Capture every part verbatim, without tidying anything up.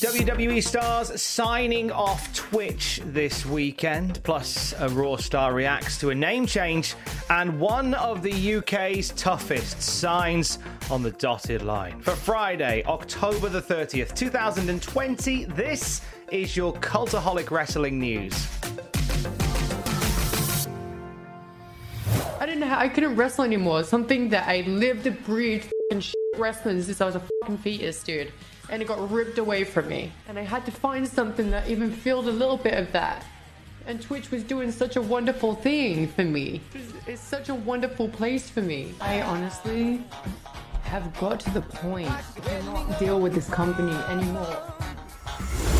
W W E stars signing off Twitch this weekend, plus a Raw star reacts to a name change, and one of the U K's toughest signs on the dotted line. For Friday, October the thirtieth, two thousand twenty, this is your Cultaholic Wrestling News. I didn't know how, I couldn't wrestle anymore. Something that I lived, breathed, f***ing shit wrestling since I was a f***ing fetus, dude. And it got ripped away from me. And I had to find something that even filled a little bit of that. And Twitch was doing such a wonderful thing for me. It's such a wonderful place for me. I honestly have got to the point I cannot deal with this company anymore.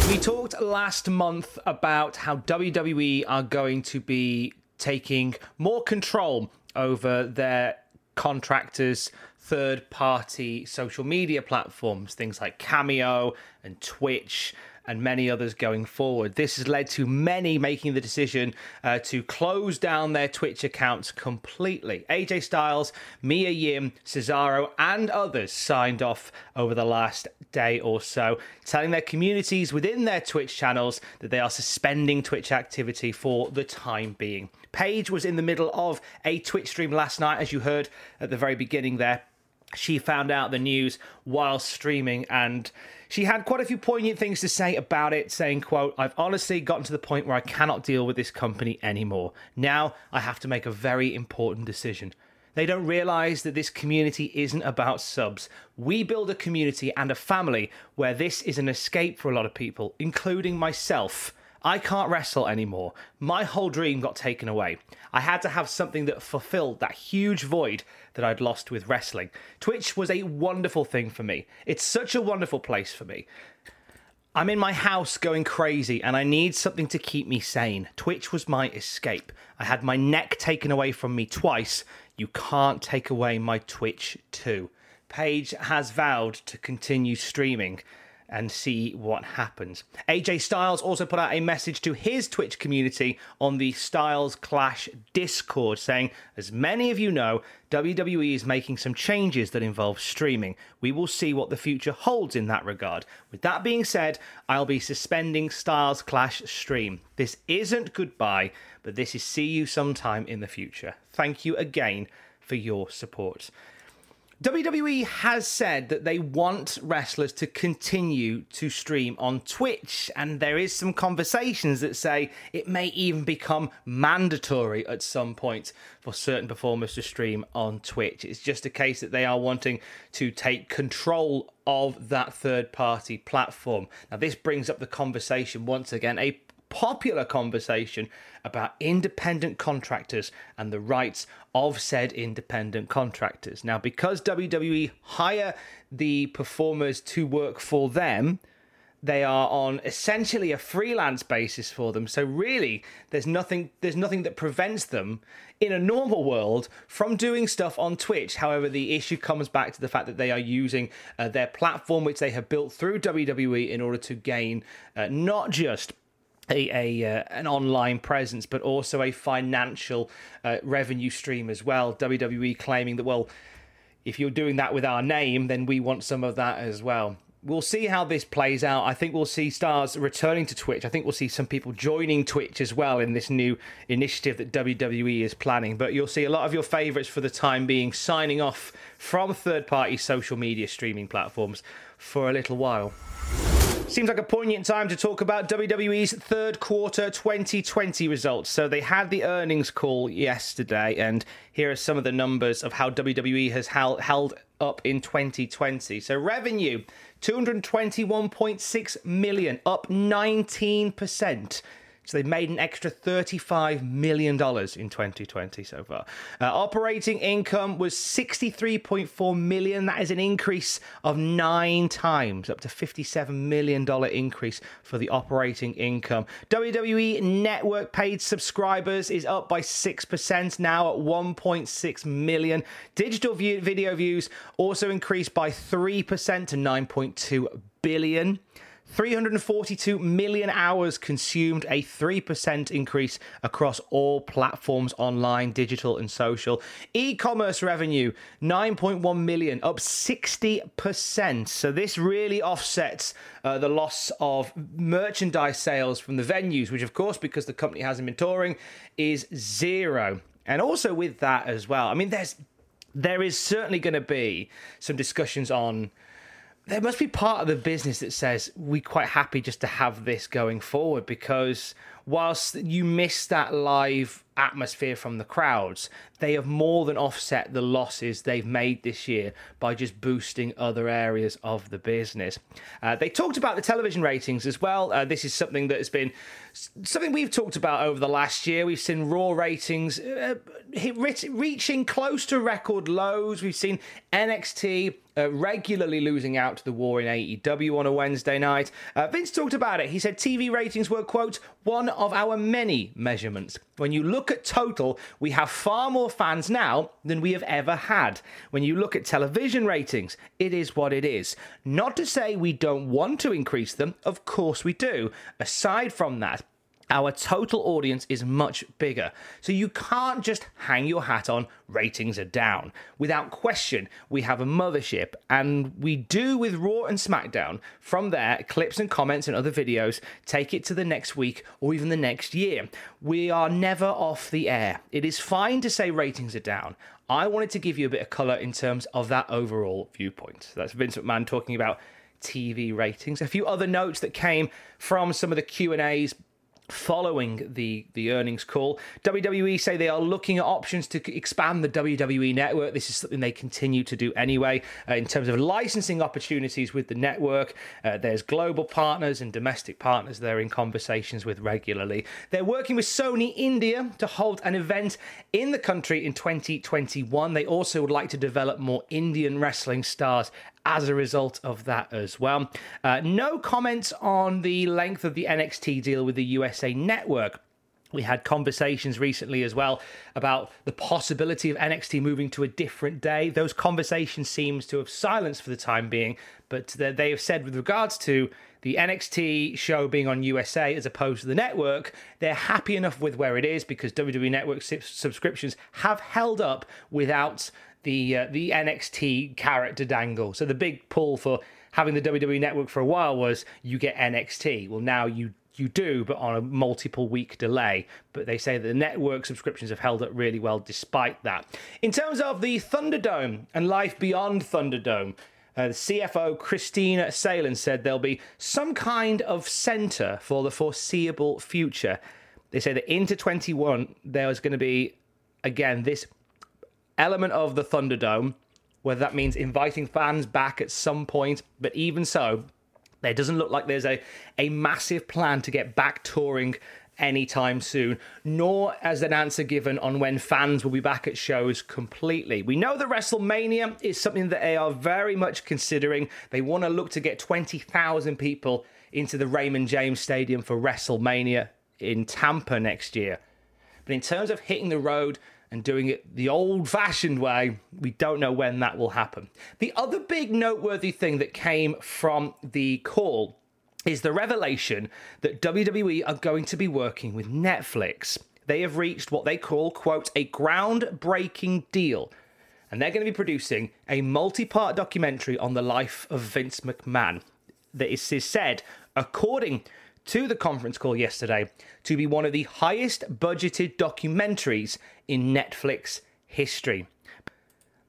We talked last month about how W W E are going to be taking more control over their contractors' third-party social media platforms, things like Cameo and Twitch and many others going forward. This has led to many making the decision uh, to close down their Twitch accounts completely. A J Styles, Mia Yim, Cesaro and others signed off over the last day or so, telling their communities within their Twitch channels that they are suspending Twitch activity for the time being. Paige was in the middle of a Twitch stream last night, as you heard at the very beginning there. She found out the news while streaming, and she had quite a few poignant things to say about it, saying, quote, "I've honestly gotten to the point where I cannot deal with this company anymore. Now I have to make a very important decision. They don't realise that this community isn't about subs. We build a community and a family where this is an escape for a lot of people, including myself. I can't wrestle anymore. My whole dream got taken away. I had to have something that fulfilled that huge void that I'd lost with wrestling. Twitch was a wonderful thing for me. It's such a wonderful place for me. I'm in my house going crazy and I need something to keep me sane. Twitch was my escape. I had my neck taken away from me twice. You can't take away my Twitch too." Paige has vowed to continue streaming and see what happens. A J Styles also put out a message to his Twitch community on the Styles Clash Discord saying, "As many of you know, W W E is making some changes that involve streaming. We will see what the future holds in that regard. With that being said, I'll be suspending Styles Clash stream. This isn't goodbye, but this is see you sometime in the future. Thank you again for your support." W W E has said that they want wrestlers to continue to stream on Twitch, and there is some conversations that say it may even become mandatory at some point for certain performers to stream on Twitch. It's just a case that they are wanting to take control of that third-party platform. Now, this brings up the conversation once again, a popular conversation about independent contractors and the rights of said independent contractors. Now, because W W E hire the performers to work for them, they are on essentially a freelance basis for them. So really, there's nothing there's nothing that prevents them in a normal world from doing stuff on Twitch. However, the issue comes back to the fact that they are using uh, their platform, which they have built through W W E, in order to gain uh, not just A, a uh, an online presence, but also a financial uh, revenue stream as well. W W E claiming that, well, if you're doing that with our name, then we want some of that as well. we'll see how this plays out. I think we'll see stars returning to Twitch. I think we'll see some people joining Twitch as well in this new initiative that W W E is planning. But you'll see a lot of your favorites for the time being signing off from third-party social media streaming platforms for a little while. Seems like a poignant time to talk about W W E's third quarter twenty twenty results. So they had the earnings call yesterday, and here are some of the numbers of how W W E has held up in twenty twenty. So revenue, two hundred twenty-one point six million dollars, up nineteen percent. So they've made an extra thirty-five million dollars in twenty twenty so far. Uh, operating income was sixty-three point four million dollars. That is an increase of nine times, up to fifty-seven million dollars increase for the operating income. W W E Network paid subscribers is up by six percent, now at one point six million. Digital view- video views also increased by three percent to nine point two billion. three hundred forty-two million hours consumed, a three percent increase across all platforms online, digital and social. E-commerce revenue, nine point one million, up sixty percent. So this really offsets uh, the loss of merchandise sales from the venues, which of course, because the company hasn't been touring, is zero. And also with that as well, I mean, there's there is certainly going to be some discussions on... There must be part of the business that says we're quite happy just to have this going forward, because whilst you miss that live atmosphere from the crowds, they have more than offset the losses they've made this year by just boosting other areas of the business. Uh, they talked about the television ratings as well. Uh, this is something that has been something we've talked about over the last year. We've seen Raw ratings uh, re- reaching close to record lows. We've seen N X T Uh, regularly losing out to the war in A E W on a Wednesday night. Uh, Vince talked about it. He said T V ratings were, quote, one of our many measurements. When you look at total, we have far more fans now than we have ever had. When you look at television ratings, it is what it is. Not to say we don't want to increase them. Of course we do. Aside from that, our total audience is much bigger. So you can't just hang your hat on ratings are down. Without question, we have a mothership, and we do with Raw and SmackDown. From there, clips and comments and other videos take it to the next week or even the next year. We are never off the air. It is fine to say ratings are down. I wanted to give you a bit of colour in terms of that overall viewpoint. That's Vince McMahon talking about T V ratings. A few other notes that came from some of the Q and A's following the, the earnings call. W W E say they are looking at options to expand the W W E network. This is something they continue to do anyway. Uh, in terms of licensing opportunities with the network, uh, there's global partners and domestic partners they're in conversations with regularly. They're working with Sony India to hold an event in the country in twenty twenty-one. They also would like to develop more Indian wrestling stars as a result of that as well. Uh, no comments on the length of the N X T deal with the U S A Network. We had conversations recently as well about the possibility of N X T moving to a different day. Those conversations seem to have silenced for the time being, but they have said with regards to the N X T show being on U S A as opposed to the network, they're happy enough with where it is because W W E Network subscriptions have held up without the uh, the N X T character dangle. So the big pull for having the W W E Network for a while was you get N X T. Well, now you you do, but on a multiple week delay. But they say that the network subscriptions have held up really well despite that. In terms of the Thunderdome and life beyond Thunderdome, Uh, the C F O, Christina Salen, said there'll be some kind of centre for the foreseeable future. They say that into twenty-one, there is going to be, again, this element of the Thunderdome, whether that means inviting fans back at some point, but even so, there doesn't look like there's a, a massive plan to get back touring anytime soon, nor as an answer given on when fans will be back at shows completely. We know that WrestleMania is something that they are very much considering. They want to look to get twenty thousand people into the Raymond James Stadium for WrestleMania in Tampa next year. But in terms of hitting the road and doing it the old-fashioned way, we don't know when that will happen. The other big noteworthy thing that came from the call is the revelation that W W E are going to be working with Netflix. They have reached what they call, quote, a groundbreaking deal. And they're going to be producing a multi-part documentary on the life of Vince McMahon. that is said, according to the conference call yesterday, to be one of the highest budgeted documentaries in Netflix history.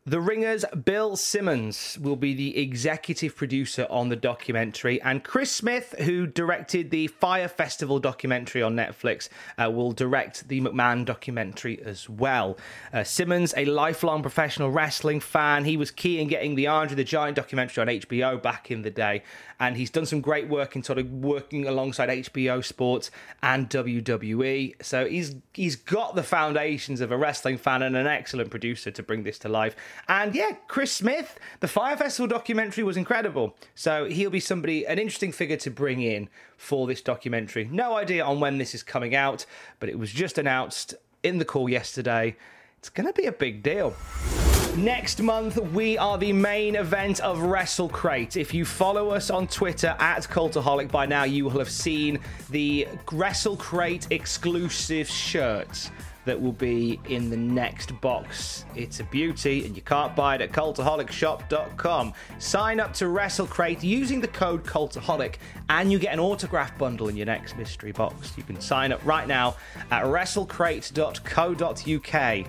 The Ringer's Bill Simmons will be the executive producer on the documentary, and Chris Smith, who directed the Fire Festival documentary on Netflix, uh, will direct the McMahon documentary as well. Uh, Simmons, a lifelong professional wrestling fan, he was key in getting the Andre the Giant documentary on H B O back in the day, and he's done some great work in sort of working alongside H B O Sports and W W E. So he's he's got the foundations of a wrestling fan and an excellent producer to bring this to life. And yeah, Chris Smith, the Fire Festival documentary was incredible. So he'll be somebody, an interesting figure to bring in for this documentary. No idea on when this is coming out, but it was just announced in the call yesterday. It's going to be a big deal. Next month, we are the main event of WrestleCrate. If you follow us on Twitter at Cultaholic by now, you will have seen the WrestleCrate exclusive shirts that will be in the next box. It's a beauty, and you can't buy it at cultaholic shop dot com. Sign up to WrestleCrate using the code Cultaholic, and you get an autograph bundle in your next mystery box. You can sign up right now at wrestle crate dot co dot u k.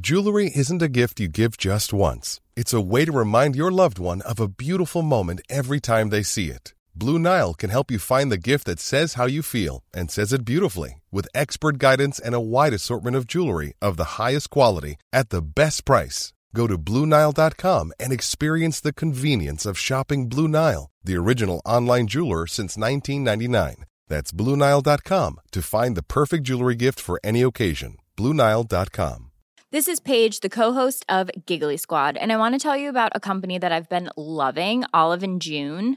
Jewelry isn't a gift you give just once. It's a way to remind your loved one of a beautiful moment every time they see it. Blue Nile can help you find the gift that says how you feel and says it beautifully, with expert guidance and a wide assortment of jewelry of the highest quality at the best price. Go to blue nile dot com and experience the convenience of shopping Blue Nile, the original online jeweler since nineteen ninety-nine. That's blue nile dot com to find the perfect jewelry gift for any occasion. blue nile dot com. This is Paige, the co-host of Giggly Squad, and I want to tell you about a company that I've been loving, Olive and June.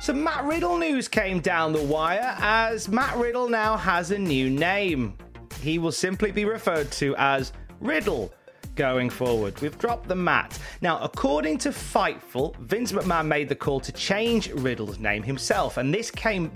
Some Matt Riddle news came down the wire, as Matt Riddle now has a new name. He will simply be referred to as Riddle going forward. We've dropped the Matt. Now, according to Fightful, Vince McMahon made the call to change Riddle's name himself, and this came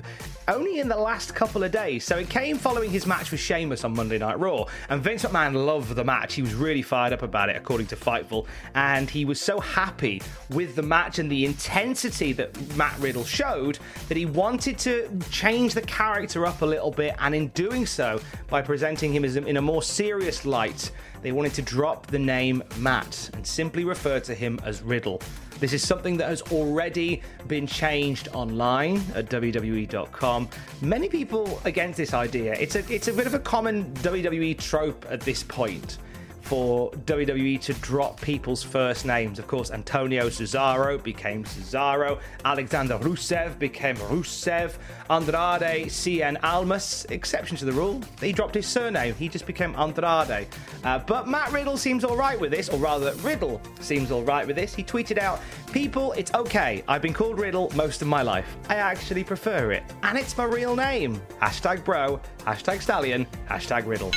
only in the last couple of days. So it came following his match with Sheamus on Monday Night Raw, and Vince McMahon loved the match. He was really fired up about it, according to Fightful, and he was so happy with the match and the intensity that Matt Riddle showed that he wanted to change the character up a little bit, and in doing so, by presenting him as in a more serious light, they wanted to drop the name Matt and simply refer to him as Riddle. This is something that has already been changed online at W W E dot com. Many people against this idea. It's a, it's a bit of a common W W E trope at this point for W W E to drop people's first names. Of course, Antonio Cesaro became Cesaro. Alexander Rusev became Rusev. Andrade Cien Almas, exception to the rule, he dropped his surname. He just became Andrade. Uh, but Matt Riddle seems all right with this, or rather, Riddle seems all right with this. He tweeted out, "People, it's okay. I've been called Riddle most of my life. I actually prefer it. And it's my real name. Hashtag bro, hashtag stallion, hashtag Riddle."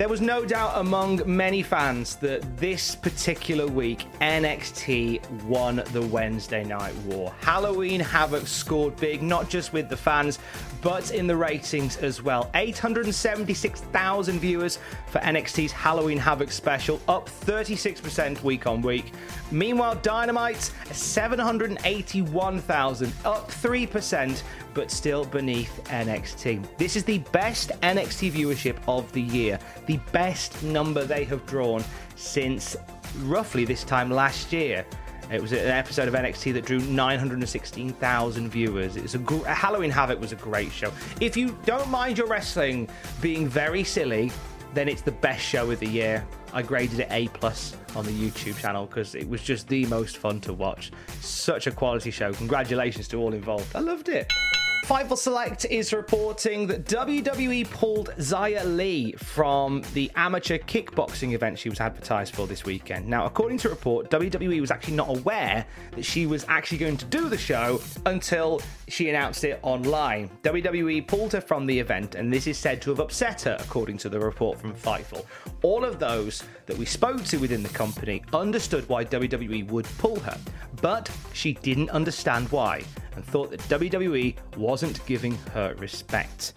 There was no doubt among many fans that this particular week, N X T won the Wednesday Night Raw. Halloween Havoc scored big, not just with the fans, but in the ratings as well. eight hundred seventy-six thousand viewers for N X T's Halloween Havoc special, up thirty-six percent week on week. Meanwhile, Dynamite, seven hundred eighty-one thousand, up three percent, but still beneath N X T. This is the best N X T viewership of the year, the best number they have drawn since roughly this time last year. It was an episode of N X T that drew nine hundred sixteen thousand viewers. It's a gr- Halloween Havoc was a great show. If you don't mind your wrestling being very silly, then it's the best show of the year. I graded it A plus on the YouTube channel because it was just the most fun to watch. Such a quality show. Congratulations to all involved. I loved it. Fightful Select is reporting that W W E pulled Xia Li from the amateur kickboxing event she was advertised for this weekend. Now, according to a report, W W E was actually not aware that she was actually going to do the show until she announced it online. W W E pulled her from the event, and this is said to have upset her, according to the report from Fightful. All of those that we spoke to within the company understood why W W E would pull her, but she didn't understand why and thought that W W E wasn't giving her respect.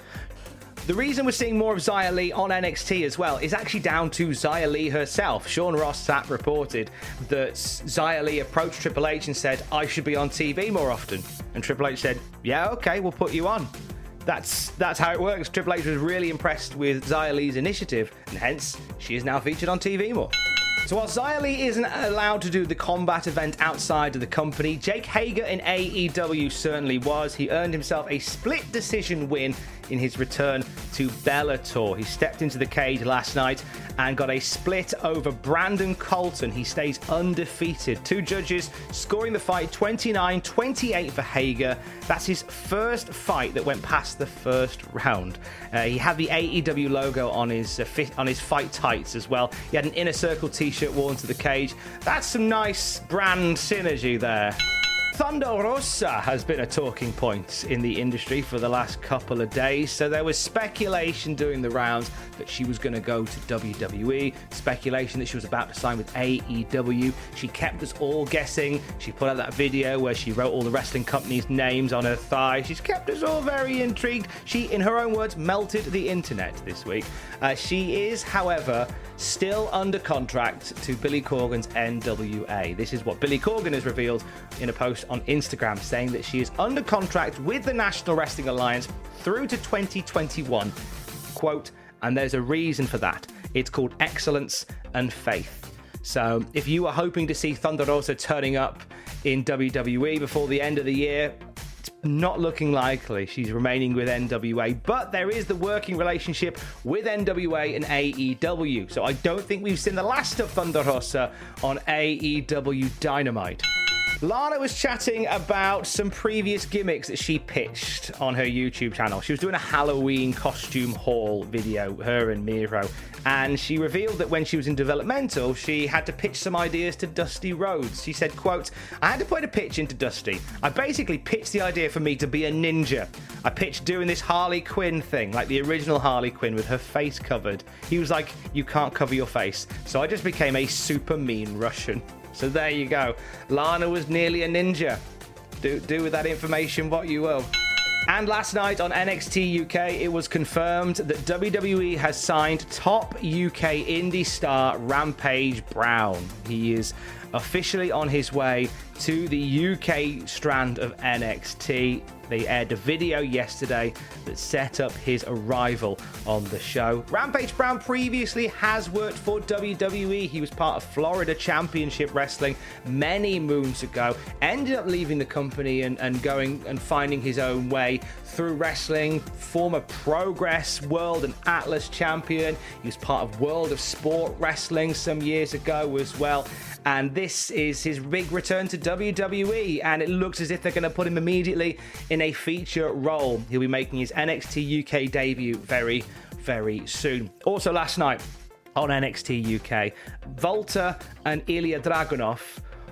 The reason we're seeing more of Xia Li on N X T as well is actually down to Xia Li herself. Sean Ross Sapp reported that Xia Li approached Triple H and said, I should be on T V more often. And Triple H said, yeah, okay, we'll put you on. That's that's how it works. Triple H was really impressed with Xia Li's initiative, and hence she is now featured on T V more. So while Xia Li isn't allowed to do the combat event outside of the company, Jake Hager in A E W certainly was. He earned himself a split decision win in his return to Bellator. He stepped into the cage last night and got a split over Brandon Colton. He stays undefeated. Two judges scoring the fight twenty-nine twenty-eight for Hager. That's his first fight that went past the first round. Uh, he had the A E W logo on his, uh, fit, on his fight tights as well. He had an Inner Circle t-shirt worn to the cage. That's some nice brand synergy there. Thunder Rosa has been a talking point in the industry for the last couple of days, so there was speculation during the rounds that she was going to go to W W E, speculation that she was about to sign with A E W. She kept us all guessing. She put out that video where she wrote all the wrestling companies' names on her thigh. She's kept us all very intrigued. She, in her own words, melted the internet this week. Uh, she is, however, still under contract to Billy Corgan's N W A. This is what Billy Corgan has revealed in a post on Instagram, saying that she is under contract with the National Wrestling Alliance through to twenty twenty-one. Quote, and there's a reason for that. It's called excellence and faith. So if you are hoping to see Thunder Rosa turning up in W W E before the end of the year, it's not looking likely. She's remaining with N W A, but there is the working relationship with N W A and A E W. So I don't think we've seen the last of Thunder Rosa on A E W Dynamite. Lana was chatting about some previous gimmicks that she pitched on her YouTube channel. She was doing a Halloween costume haul video, her and Miro, and she revealed that when she was in developmental, she had to pitch some ideas to Dusty Rhodes. She said, quote, I had to put a pitch into Dusty. I basically pitched the idea for me to be a ninja. I pitched doing this Harley Quinn thing, like the original Harley Quinn with her face covered. He was like, you can't cover your face. So I just became a super mean Russian. So there you go. Lana was nearly a ninja. Do, do with that information what you will. And last night on N X T U K, it was confirmed that W W E has signed top U K indie star Rampage Brown. He is officially on his way to the U K strand of N X T. They aired a video yesterday that set up his arrival on the show. Rampage Brown previously has worked for W W E. He was part of Florida Championship Wrestling many moons ago, ended up leaving the company and, and going and finding his own way through wrestling, former Progress, World and Atlas champion. He was part of World of Sport Wrestling some years ago as well. And this is his big return to W W E, and it looks as if they're going to put him immediately in a feature role. He'll be making his N X T U K debut very, very soon. Also last night on N X T U K, Volta and Ilya Dragunov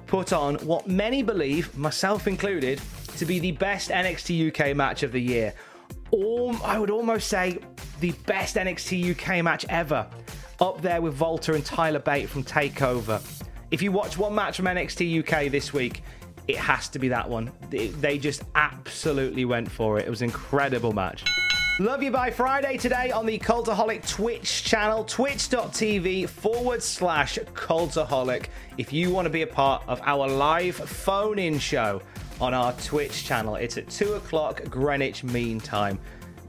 put on what many believe, myself included, to be the best N X T U K match of the year. Or I would almost say the best N X T U K match ever. up there with Volta and Tyler Bate from TakeOver. If you watch one match from N X T U K this week, it has to be that one. They just absolutely went for it. It was an incredible match. Love You By Friday today on the Cultaholic Twitch channel, twitch.tv forward slash Cultaholic. If you want to be a part of our live phone-in show on our Twitch channel, it's at two o'clock Greenwich Mean Time.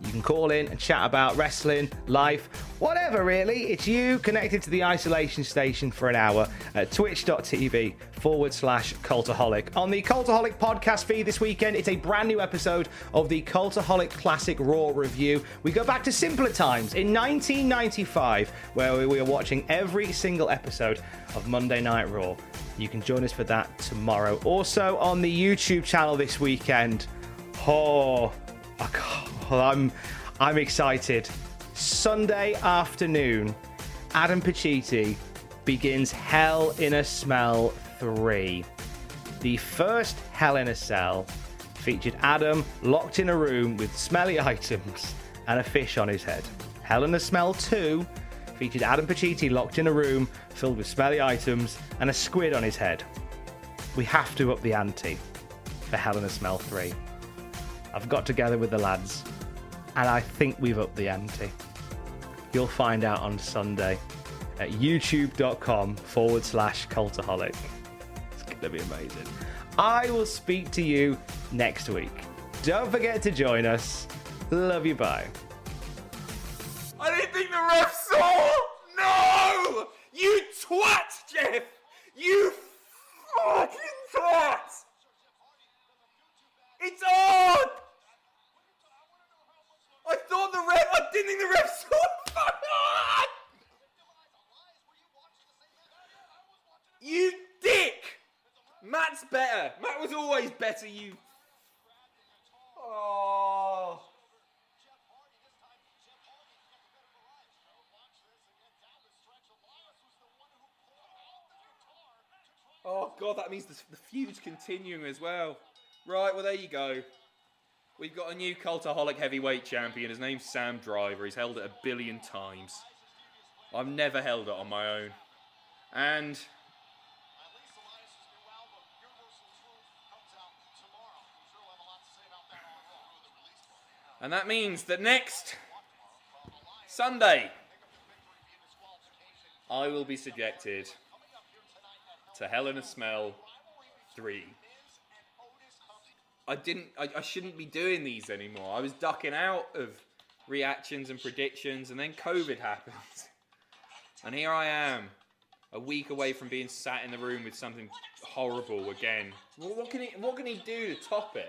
You can call in and chat about wrestling, life, whatever really. It's you connected to the isolation station for an hour at twitch.tv forward slash Cultaholic. On the Cultaholic podcast feed this weekend, it's a brand new episode of the Cultaholic Classic Raw Review. We go back to simpler times in nineteen ninety-five, where we are watching every single episode of Monday Night Raw. You can join us for that tomorrow. Also on the YouTube channel this weekend, oh, I can't. Well, I'm I'm excited. Sunday afternoon, Adam Pacitti begins Hell in a Smell three. The first Hell in a Cell featured Adam locked in a room with smelly items and a fish on his head. Hell in a Smell two featured Adam Pacitti locked in a room filled with smelly items and a squid on his head. We have to up the ante for Hell in a Smell three. I've got together with the lads, and I think we've upped the ante. You'll find out on Sunday at youtube.com forward slash Cultaholic. It's going to be amazing. I will speak to you next week. Don't forget to join us. Love you, bye. I didn't think the ref saw! No! You twat, Jeff! You fucking twat! It's on! I thought the ref, I didn't think the ref saw it. You dick! Matt's better. Matt was always better, you. Oh. Oh, God, that means the, the feud's continuing as well. Right, well, there you go. We've got a new Cultaholic heavyweight champion. His name's Sam Driver. He's held it a billion times. I've never held it on my own. And And that means that next Sunday, I will be subjected to Hell in a Smell three. I didn't. I, I shouldn't be doing these anymore. I was ducking out of reactions and predictions, and then COVID happened. And here I am, a week away from being sat in the room with something horrible again. What, what can he? What can he do to top it?